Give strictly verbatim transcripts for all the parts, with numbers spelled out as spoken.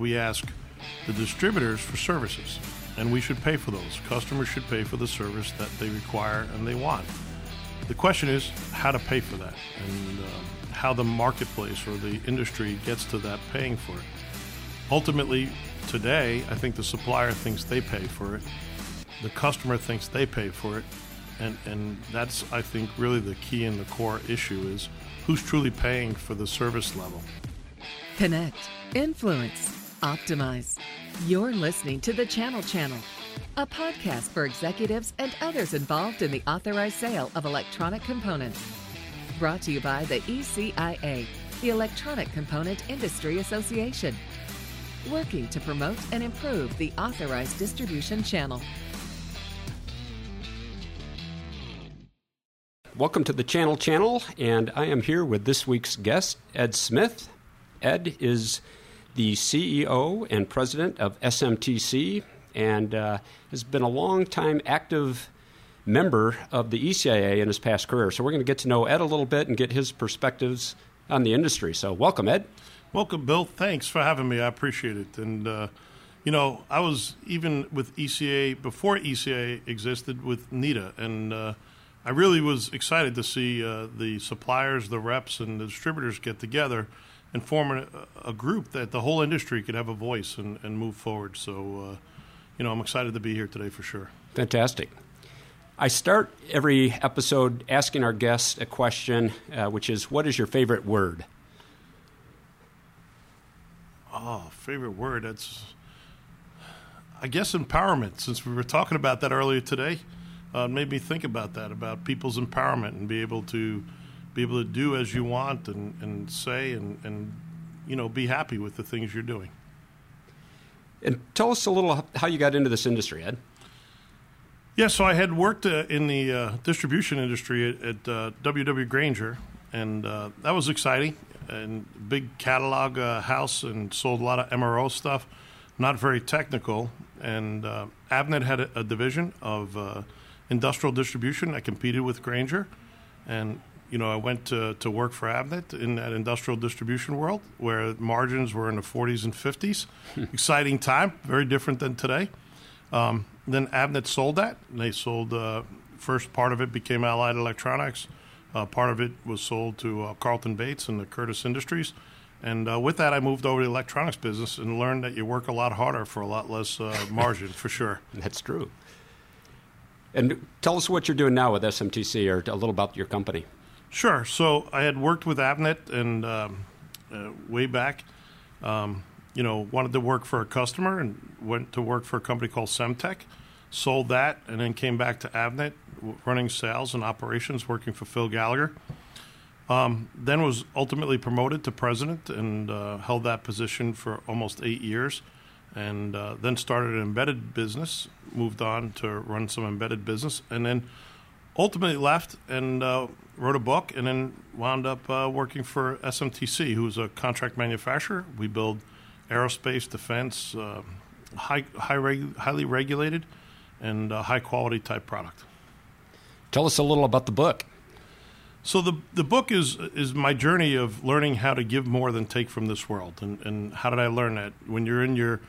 We ask the distributors for services, and we should pay for those. Customers should pay for the service that they require and they want. The question is how to pay for that, and uh, how the marketplace or the industry gets to that paying for it. Ultimately, today, I think the supplier thinks they pay for it, the customer thinks they pay for it, and, and that's, I think, really the key and the core issue is who's truly paying for the service level. Connect. Influence. Optimize. You're listening to The Channel Channel, a podcast for executives and others involved in the authorized sale of electronic components. Brought to you by the E C I A, the Electronic Component Industry Association, working to promote and improve the authorized distribution channel. Welcome to The Channel Channel, and I am here with this week's guest, Ed Smith. Ed is the C E O and president of S M T C, and uh, has been a long-time active member of the E C I A in his past career. So we're going to get to know Ed a little bit and get his perspectives on the industry. So welcome, Ed. Welcome, Bill. Thanks for having me. I appreciate it. And, uh, you know, I was even with E C I A, before E C I A existed, with NEDA, and uh, I really was excited to see uh, the suppliers, the reps, and the distributors get together and form a, a group that the whole industry could have a voice and, and move forward. So, uh, you know, I'm excited to be here today for sure. Fantastic. I start every episode asking our guests a question, uh, which is, what is your favorite word? Oh, favorite word. That's, I guess, empowerment. Since we were talking about that earlier today, uh, it made me think about that, about people's empowerment and be able to be able to do as you want and, and say and, and, you know, be happy with the things you're doing. And tell us a little how you got into this industry, Ed. Yeah, so I had worked uh, in the uh, distribution industry at, at uh, W W. Granger, and uh, that was exciting. And big catalog uh, house, and sold a lot of M R O stuff, not very technical. And uh, Avnet had a, a division of uh, industrial distribution. I competed with Granger, and You know, I went to, to work for Avnet in that industrial distribution world where margins were in the forties and fifties. Exciting time, very different than today. Um, then Avnet sold that. They sold, uh, first part of it became Allied Electronics. Uh, part of it was sold to uh, Carlton Bates and the Curtis Industries. And uh, with that, I moved over to the electronics business and learned that you work a lot harder for a lot less uh, margin, for sure. That's true. And tell us what you're doing now with S M T C, or a little about your company. Sure. So I had worked with Avnet and um, uh, way back, um, you know, wanted to work for a customer and went to work for a company called Semtech, sold that, and then came back to Avnet, w- running sales and operations, working for Phil Gallagher. Um, then was ultimately promoted to president and uh, held that position for almost eight years, and uh, then started an embedded business, moved on to run some embedded business, and then ultimately left and uh, wrote a book, and then wound up uh, working for S M T C, who's a contract manufacturer. We build aerospace, defense, uh, high, high regu- highly regulated, and uh, high-quality type product. Tell us a little about the book. So the the book is is my journey of learning how to give more than take from this world, and, and how did I learn that? When you're in your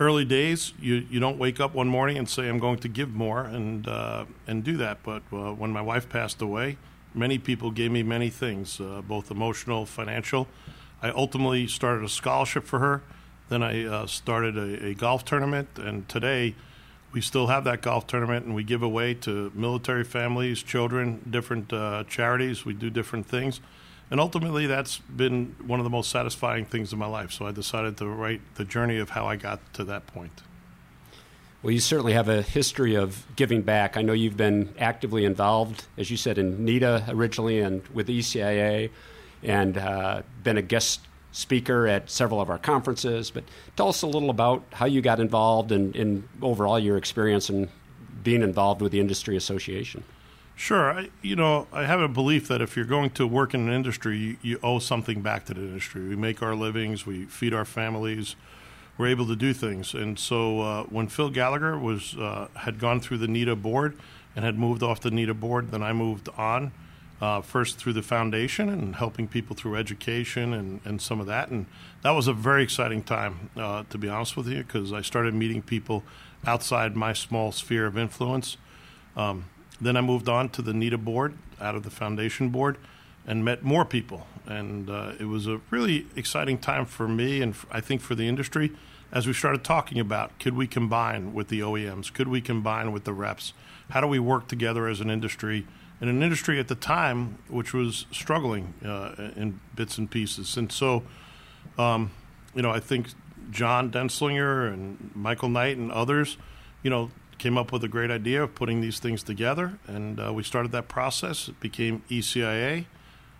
early days, you, you don't wake up one morning and say, I'm going to give more and uh, and do that. But uh, when my wife passed away, many people gave me many things, uh, both emotional, financial. I ultimately started a scholarship for her. Then I uh, started a, a golf tournament. And today, we still have that golf tournament, and we give away to military families, children, different uh, charities. We do different things. And ultimately, that's been one of the most satisfying things in my life. So I decided to write the journey of how I got to that point. Well, you certainly have a history of giving back. I know you've been actively involved, as you said, in NEDA originally and with E C I A, and uh, been a guest speaker at several of our conferences. But tell us a little about how you got involved and, and overall your experience in being involved with the industry association. Sure. I, you know, I have a belief that if you're going to work in an industry, you, you owe something back to the industry. We make our livings, we feed our families, we're able to do things. And so uh, when Phil Gallagher was uh, had gone through the NEDA board and had moved off the NEDA board, then I moved on uh, first through the foundation and helping people through education and, and some of that. And that was a very exciting time, uh, to be honest with you, because I started meeting people outside my small sphere of influence. Um, then I moved on to the NEDA board, out of the foundation board, and met more people. And uh, it was a really exciting time for me and f- I think for the industry as we started talking about, could we combine with the O E Ms? Could we combine with the reps? How do we work together as an industry? And an industry at the time which was struggling uh, in bits and pieces. And so, um, you know, I think John Denslinger and Michael Knight and others, you know, came up with a great idea of putting these things together. And uh, we started that process. It became E C I A.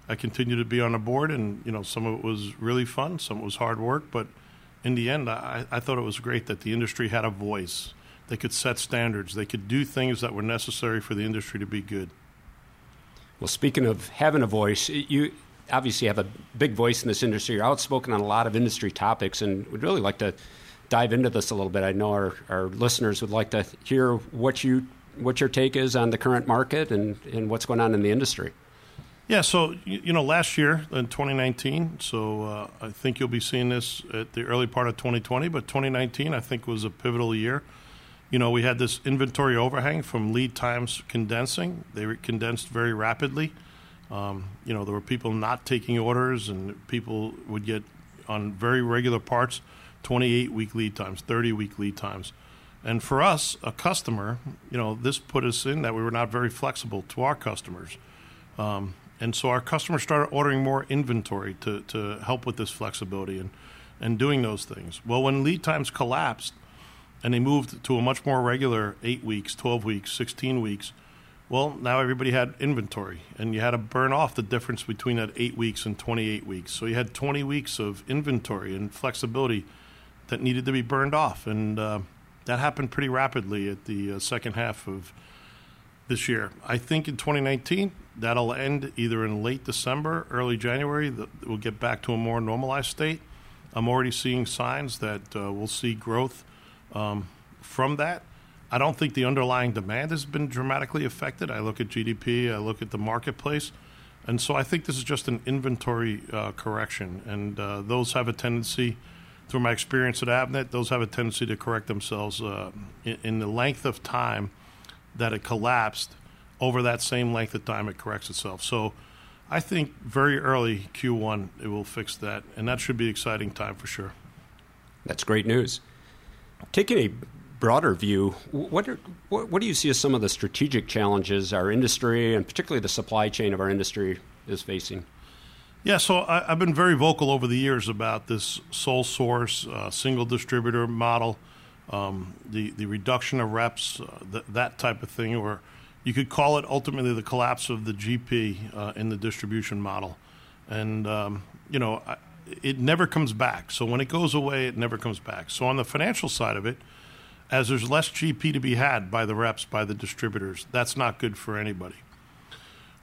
I continued to be on the board, and, you know, some of it was really fun. Some of it was hard work. But in the end, I, I thought it was great that the industry had a voice. They could set standards. They could do things that were necessary for the industry to be good. Well, speaking of having a voice, you obviously have a big voice in this industry. You're outspoken on a lot of industry topics, and we'd really like to dive into this a little bit. I know our, our listeners would like to hear what you what your take is on the current market and, and what's going on in the industry. Yeah, so, you know, last year in twenty nineteen, so uh, I think you'll be seeing this at the early part of twenty twenty, but twenty nineteen I think was a pivotal year. You know, we had this inventory overhang from lead times condensing. They were condensed very rapidly. Um, you know, there were people not taking orders, and people would get on very regular parts twenty-eight week lead times, thirty week lead times. And for us, a customer, you know, this put us in that we were not very flexible to our customers. Um, and so our customers started ordering more inventory to, to help with this flexibility and, and doing those things. Well, when lead times collapsed, and they moved to a much more regular eight weeks, twelve weeks, sixteen weeks, well, now everybody had inventory, and you had to burn off the difference between that eight weeks and twenty-eight weeks. So you had twenty weeks of inventory and flexibility that needed to be burned off, and uh, that happened pretty rapidly at the uh, second half of this year. I think in twenty nineteen, that'll end either in late December, early January. We'll get back to a more normalized state. I'm already seeing signs that uh, we'll see growth Um, from that. I don't think the underlying demand has been dramatically affected. I look at G D P, I look at the marketplace, and so I think this is just an inventory uh, correction, and uh, those have a tendency, through my experience at Avnet, those have a tendency to correct themselves uh, in, in the length of time that it collapsed. Over that same length of time, it corrects itself. So I think very early Q one, it will fix that, and that should be an exciting time for sure. That's great news. Taking a broader view, what, are, what what do you see as some of the strategic challenges our industry, and particularly the supply chain of our industry, is facing? Yeah, so I, I've been very vocal over the years about this sole source, uh, single distributor model, um, the, the reduction of reps, uh, th- that type of thing, or you could call it ultimately the collapse of the G P uh, in the distribution model. And, um, you know, I, it never comes back. So when it goes away, it never comes back. So on the financial side of it, as there's less G P to be had by the reps, by the distributors, that's not good for anybody.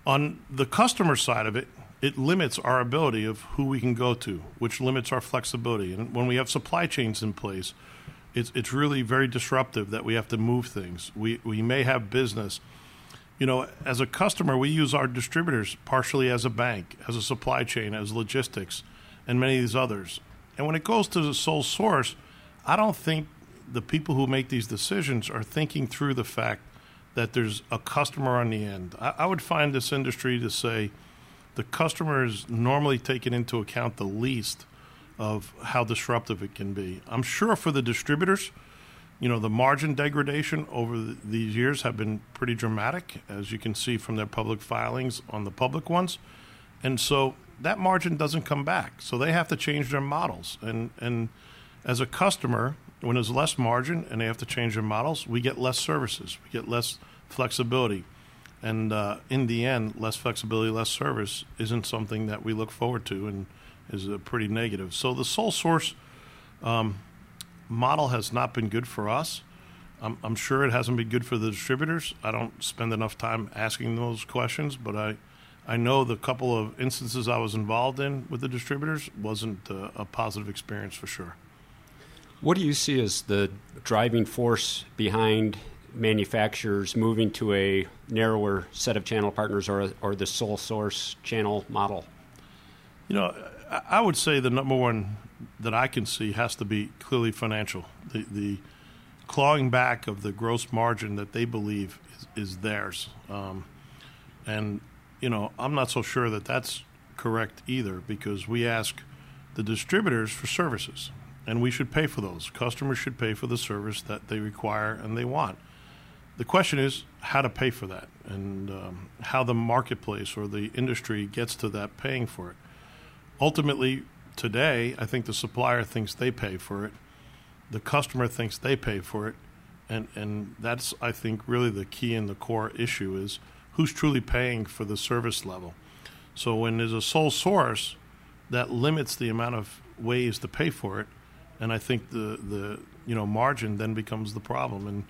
On the customer side of it, it limits our ability of who we can go to, which limits our flexibility. And when we have supply chains in place, it's it's really very disruptive that we have to move things. We we may have business. You know, as a customer, we use our distributors partially as a bank, as a supply chain, as logistics, and many of these others. And when it goes to the sole source, I don't think the people who make these decisions are thinking through the fact that there's a customer on the end. I, I would find this industry to say the customer is normally taken into account the least of how disruptive it can be. I'm sure for the distributors, you know, the margin degradation over the, these years have been pretty dramatic, as you can see from their public filings on the public ones. And so that margin doesn't come back, so they have to change their models. And and as a customer, when there's less margin and they have to change their models, we get less services, we get less flexibility. And uh, in the end, less flexibility, less service isn't something that we look forward to and is a pretty negative. So the sole source um, model has not been good for us. I'm, I'm sure it hasn't been good for the distributors. I don't spend enough time asking those questions, but I... I know the couple of instances I was involved in with the distributors wasn't uh, a positive experience for sure. What do you see as the driving force behind manufacturers moving to a narrower set of channel partners or, or the sole source channel model? You know, I would say the number one that I can see has to be clearly financial. The, the clawing back of the gross margin that they believe is, is theirs. Um, and, you know, I'm not so sure that that's correct either, because we ask the distributors for services, and we should pay for those. Customers should pay for the service that they require and they want. The question is how to pay for that, and um, how the marketplace or the industry gets to that paying for it. Ultimately, today, I think the supplier thinks they pay for it. The customer thinks they pay for it. And, and that's, I think, really the key and the core issue is who's truly paying for the service level. So when there's a sole source, that limits the amount of ways to pay for it. And I think the, the you know margin then becomes the problem. And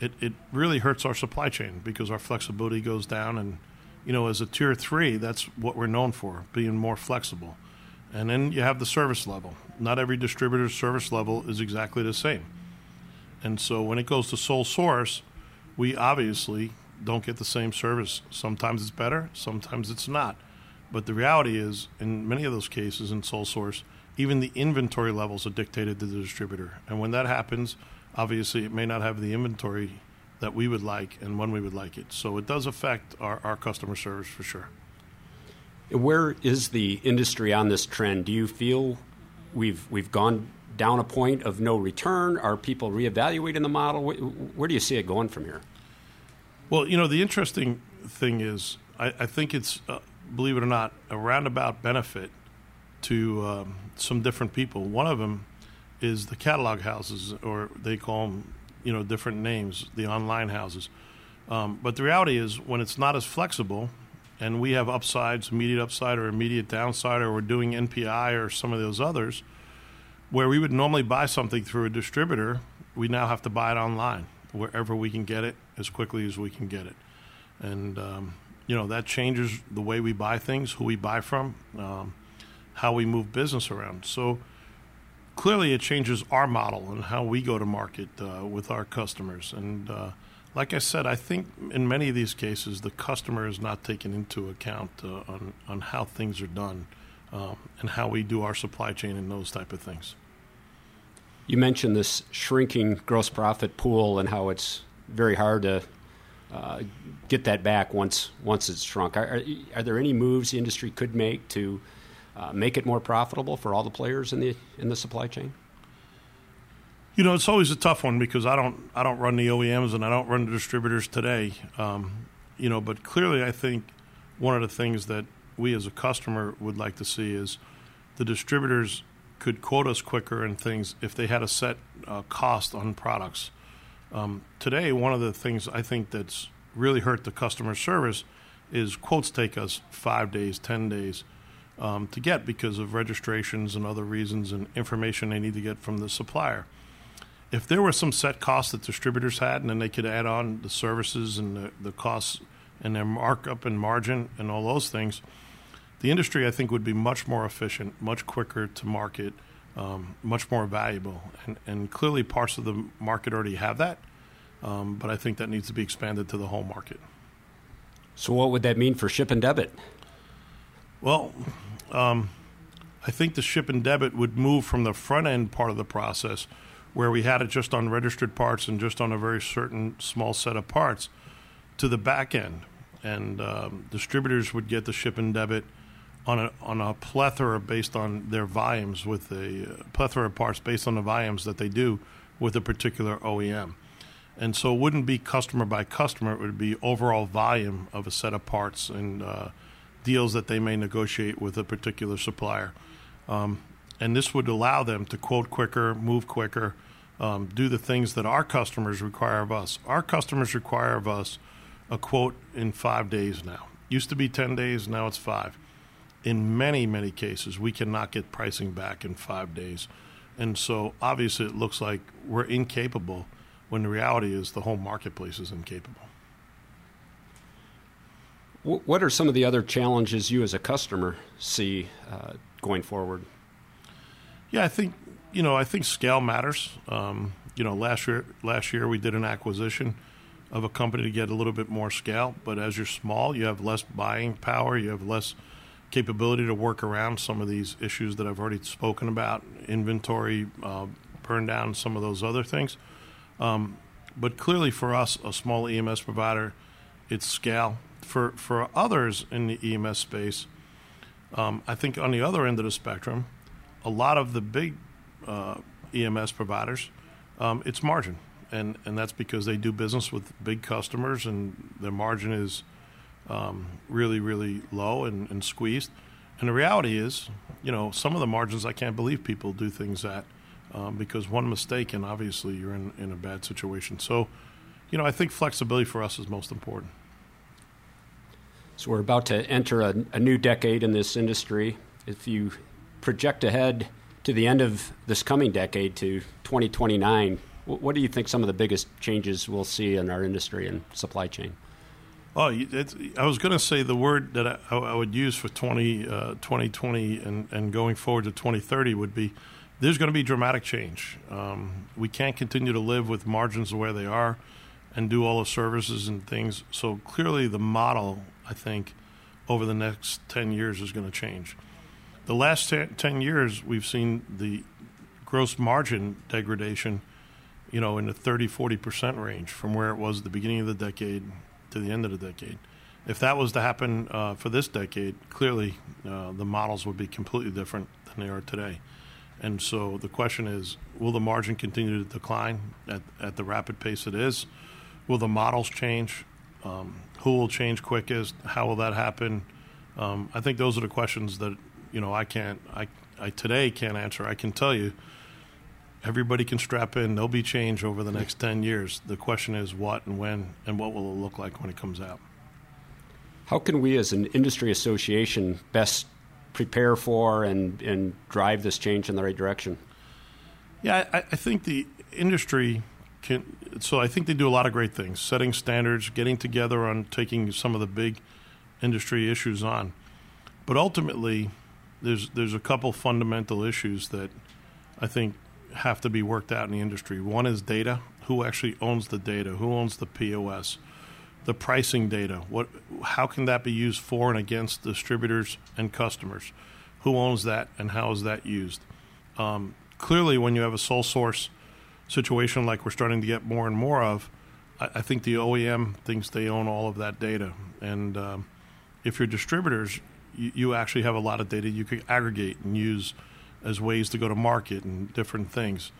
it, it really hurts our supply chain because our flexibility goes down. And, you know, as a tier three, that's what we're known for, being more flexible. And then you have the service level. Not every distributor's service level is exactly the same. And so when it goes to sole source, we obviously don't get the same service. Sometimes it's better, sometimes it's not. But the reality is, in many of those cases in sole source, even the inventory levels are dictated to the distributor. And when that happens, obviously it may not have the inventory that we would like and when we would like it. So it does affect our, our customer service for sure. Where is the industry on this trend? Do you feel we've we've gone down a point of no return? Are people reevaluating the model? Where, where do you see it going from here? Well, you know, the interesting thing is, I, I think it's, uh, believe it or not, a roundabout benefit to um, some different people. One of them is the catalog houses, or they call them, you know, different names, the online houses. Um, but the reality is, when it's not as flexible, and we have upsides, immediate upside or immediate downside, or we're doing N P I or some of those others, where we would normally buy something through a distributor, we now have to buy it online, wherever we can get it, as quickly as we can get it. And, um, you know, that changes the way we buy things, who we buy from, um, how we move business around. So clearly it changes our model and how we go to market uh, with our customers. And, uh, like I said, I think in many of these cases, the customer is not taken into account uh, on, on how things are done um, and how we do our supply chain and those type of things. You mentioned this shrinking gross profit pool and how it's very hard to uh, get that back once once it's shrunk. Are, are there any moves the industry could make to uh, make it more profitable for all the players in the in the supply chain? You know, it's always a tough one because I don't I don't run the O E Ms and I don't run the distributors today, um, you know, but clearly I think one of the things that we as a customer would like to see is the distributors could quote us quicker and things if they had a set uh, cost on products. Um, today, one of the things I think that's really hurt the customer service is quotes take us five days, ten days. Um, to get because of registrations and other reasons and information they need to get from the supplier. If there were some set costs that distributors had and then they could add on the services and the, the costs and their markup and margin and all those things, the industry, I think, would be much more efficient, much quicker to market, um, much more valuable. And, and clearly parts of the market already have that, um, but I think that needs to be expanded to the whole market. So what would that mean for ship and debit? Well, um, I think the ship and debit would move from the front end part of the process where we had it just on registered parts and just on a very certain small set of parts to the back end. And um, distributors would get the ship and debit on a, on a plethora based on their volumes with a uh, plethora of parts based on the volumes that they do with a particular O E M. And so it wouldn't be customer by customer. It would be overall volume of a set of parts and uh, deals that they may negotiate with a particular supplier. Um, and this would allow them to quote quicker, move quicker, um, do the things that our customers require of us. Our customers require of us a quote in five days now. Used to be ten days, now it's five. In many, many cases, we cannot get pricing back in five days. And so obviously it looks like we're incapable when the reality is the whole marketplace is incapable. What are some of the other challenges you as a customer see uh, going forward? Yeah, I think, you know, I think scale matters. Um, you know, last year, last year we did an acquisition of a company to get a little bit more scale. But as you're small, you have less buying power, you have less capability to work around some of these issues that I've already spoken about, inventory, uh, burn down, some of those other things. Um, but clearly for us, a small E M S provider, it's scale. For, for others in the E M S space, um, I think on the other end of the spectrum, a lot of the big uh, E M S providers, um, it's margin. And, and that's because they do business with big customers and their margin is um, really, really low and, and squeezed. And the reality is, you know, some of the margins I can't believe people do things at um, because one mistake and obviously you're in, in a bad situation. So, you know, I think flexibility for us is most important. So we're about to enter a, a new decade in this industry. If you project ahead to the end of this coming decade to twenty twenty-nine, what do you think some of the biggest changes we'll see in our industry and supply chain? Oh, it's, I was going to say the word that I, I would use for twenty, uh, twenty twenty and, and going forward to twenty thirty would be there's going to be dramatic change. Um, we can't continue to live with margins where they are and do all the services and things. So clearly the model, I think, over the next ten years is going to change. The last ten years, we've seen the gross margin degradation, you know, in the thirty, forty percent range from where it was at the beginning of the decade to the end of the decade. If that was to happen uh, for this decade, clearly uh, the models would be completely different than they are today. And so the question is, will the margin continue to decline at, at the rapid pace it is? Will the models change? Um, who will change quickest? How will that happen? Um, I think those are the questions that, you know, I can't, I, I today can't answer. I can tell you, everybody can strap in. There'll be change over the next ten years. The question is what and when and what will it look like when it comes out. How can we as an industry association best prepare for and, and drive this change in the right direction? Yeah, I, I think the industry can – so I think they do a lot of great things, setting standards, getting together on taking some of the big industry issues on. But ultimately, there's there's a couple fundamental issues that I think – have to be worked out in the industry. One is data. Who actually owns the data? Who owns the P O S? The pricing data. What? How can that be used for and against distributors and customers? Who owns that and how is that used? Um, clearly, when you have a sole source situation like we're starting to get more and more of, I, I think the O E M thinks they own all of that data. And um, if you're distributors, you, you actually have a lot of data you could aggregate and use as ways to go to market and different things.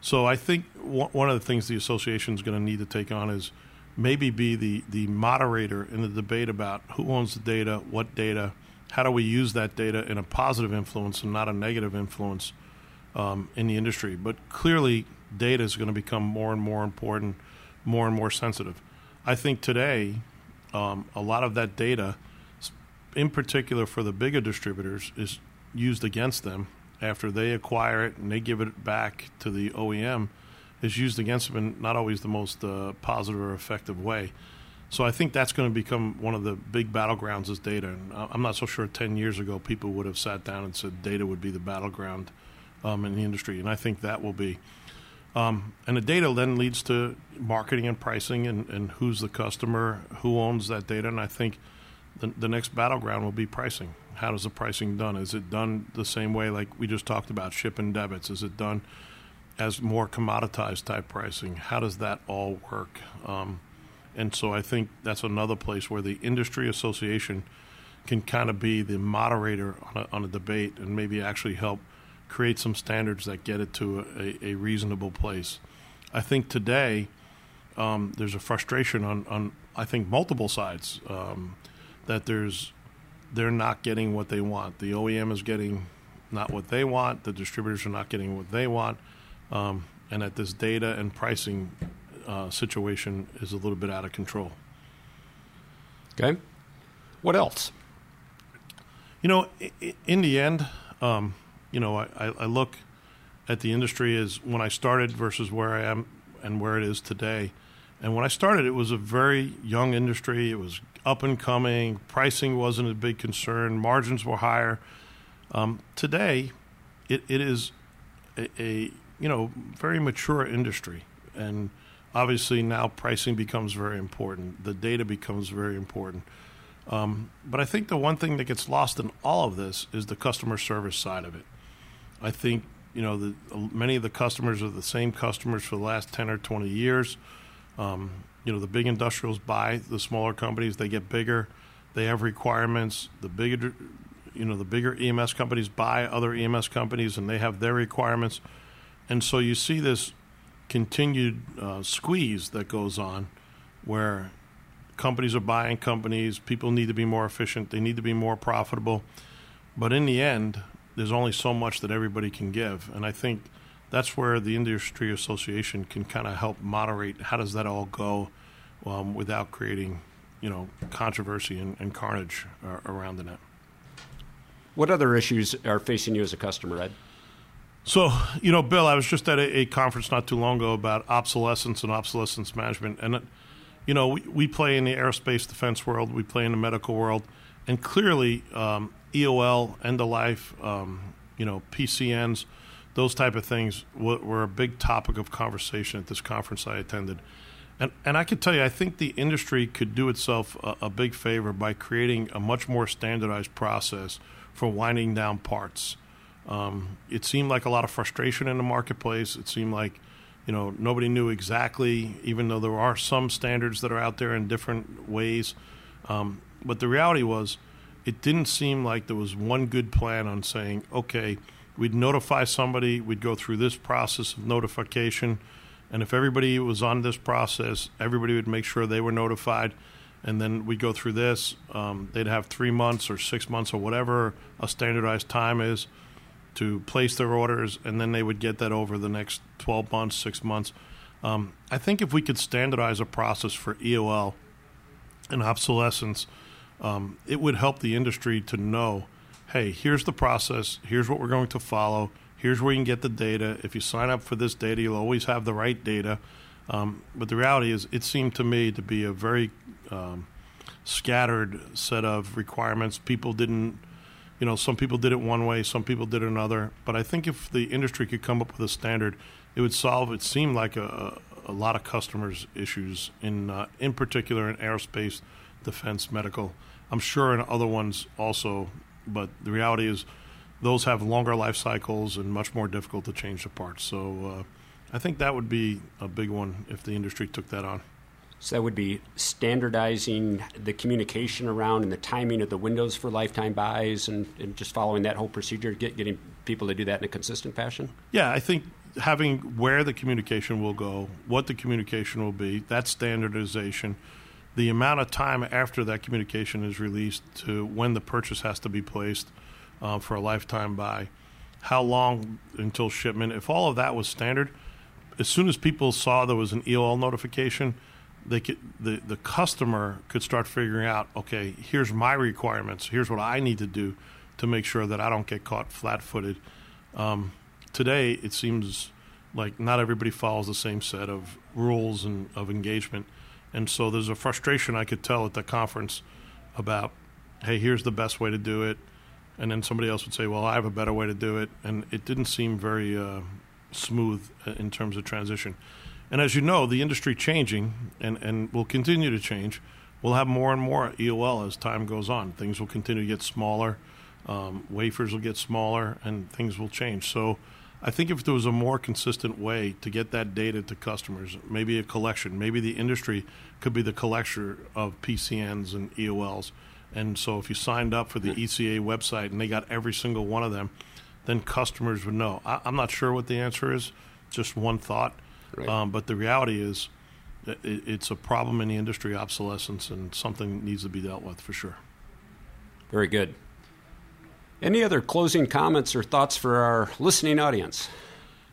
So I think one of the things the association is going to need to take on is maybe be the, the moderator in the debate about who owns the data, what data, how do we use that data in a positive influence and not a negative influence um, in the industry. But clearly data is going to become more and more important, more and more sensitive. I think today um, a lot of that data, in particular for the bigger distributors, is used against them. After they acquire it and they give it back to the O E M, is used against them in not always the most uh, positive or effective way. So I think that's going to become one of the big battlegrounds is data. And I'm not so sure ten years ago people would have sat down and said data would be the battleground um, in the industry, and I think that will be. Um, and the data then leads to marketing and pricing and, and who's the customer, who owns that data, and I think the, the next battleground will be pricing. How is the pricing done? Is it done the same way like we just talked about, ship and debits? Is it done as more commoditized type pricing? How does that all work? Um, and so I think that's another place where the industry association can kind of be the moderator on a, on a debate and maybe actually help create some standards that get it to a, a reasonable place. I think today um, there's a frustration on, on, I think, multiple sides um, that there's they're not getting what they want. The O E M is getting not what they want. The distributors are not getting what they want. Um, and that this data and pricing uh, situation is a little bit out of control. Okay. What else? You know, in the end, um, you know, I, I look at the industry as when I started versus where I am and where it is today. And when I started, it was a very young industry. It was up and coming. Pricing wasn't a big concern. Margins were higher. Um, today, it, it is a, a you know very mature industry, and obviously now pricing becomes very important. The data becomes very important. Um, but I think the one thing that gets lost in all of this is the customer service side of it. I think, you know, the, many of the customers are the same customers for the last ten or twenty years. Um, you know, the big industrials buy the smaller companies. They get bigger. They have requirements. The bigger, you know, the bigger E M S companies buy other E M S companies, and they have their requirements. And so you see this continued uh, squeeze that goes on where companies are buying companies. People need to be more efficient. They need to be more profitable. But in the end, there's only so much that everybody can give. And I think that's where the industry association can kind of help moderate how does that all go um, without creating, you know, controversy and, and carnage uh, around the net. What other issues are facing you as a customer, Ed? So, you know, Bill, I was just at a, a conference not too long ago about obsolescence and obsolescence management. And, uh, you know, we, we play in the aerospace defense world. We play in the medical world. And clearly, um, E O L, end-of-life, um, you know, P C Ns, those type of things w- were a big topic of conversation at this conference I attended. And, and I can tell you, I think the industry could do itself a, a big favor by creating a much more standardized process for winding down parts. Um, it seemed like a lot of frustration in the marketplace. It seemed like, you know, nobody knew exactly, even though there are some standards that are out there in different ways. Um, but the reality was, it didn't seem like there was one good plan on saying, okay, we'd notify somebody, we'd go through this process of notification, and if everybody was on this process, everybody would make sure they were notified, and then we'd go through this. Um, they'd have three months or six months or whatever a standardized time is to place their orders, and then they would get that over the next twelve months, six months. Um, I think if we could standardize a process for E O L and obsolescence, um, it would help the industry to know, hey, here's the process, here's what we're going to follow, here's where you can get the data. If you sign up for this data, you'll always have the right data. Um, but the reality is, it seemed to me to be a very um, scattered set of requirements. People didn't You know, some people did it one way, some people did it another. But I think if the industry could come up with a standard, it would solve, it seemed like, a, a lot of customers' issues, in uh, in particular in aerospace, defense, medical. I'm sure in other ones also, but the reality is those have longer life cycles and much more difficult to change the parts. So uh, I think that would be a big one if the industry took that on. So that would be standardizing the communication around and the timing of the windows for lifetime buys and, and just following that whole procedure, get, getting people to do that in a consistent fashion? Yeah, I think having where the communication will go, what the communication will be, that standardization, the amount of time after that communication is released to when the purchase has to be placed uh, for a lifetime buy, how long until shipment. If all of that was standard, as soon as people saw there was an E O L notification, they could, the, the customer could start figuring out, okay, here's my requirements. Here's what I need to do to make sure that I don't get caught flat-footed. Um, today, it seems like not everybody follows the same set of rules and of engagement. And so there's a frustration I could tell at the conference about, hey, here's the best way to do it. And then somebody else would say, well, I have a better way to do it. And it didn't seem very uh, smooth in terms of transition. And as you know, the industry changing and, and will continue to change. We'll have more and more E O L as time goes on. Things will continue to get smaller. Um, wafers will get smaller, and things will change. So I think if there was a more consistent way to get that data to customers, maybe a collection, maybe the industry could be the collector of P C Ns and E O Ls. And so if you signed up for the E C I A website and they got every single one of them, then customers would know. I, I'm not sure what the answer is, just one thought. Right. Um, but the reality is it, it's a problem in the industry, obsolescence, and something needs to be dealt with for sure. Very good. Any other closing comments or thoughts for our listening audience?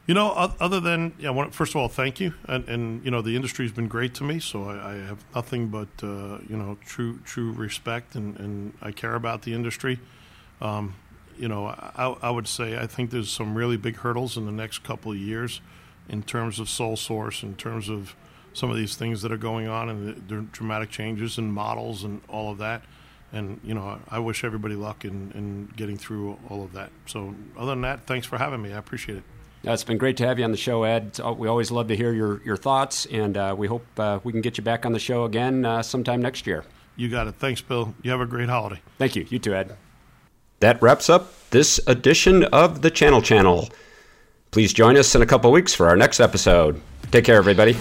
You know, other than, you know, first of all, thank you. And, and you know, the industry has been great to me, so I, I have nothing but, uh, you know, true true respect, and, and I care about the industry. Um, you know, I, I would say I think there's some really big hurdles in the next couple of years in terms of sole source, in terms of some of these things that are going on and the dramatic changes in models and all of that. And, you know, I wish everybody luck in, in getting through all of that. So other than that, thanks for having me. I appreciate it. Uh, it's been great to have you on the show, Ed. We always love to hear your, your thoughts, and uh, we hope uh, we can get you back on the show again uh, sometime next year. You got it. Thanks, Bill. You have a great holiday. Thank you. You too, Ed. That wraps up this edition of the Channel Channel. Please join us in a couple weeks for our next episode. Take care, everybody.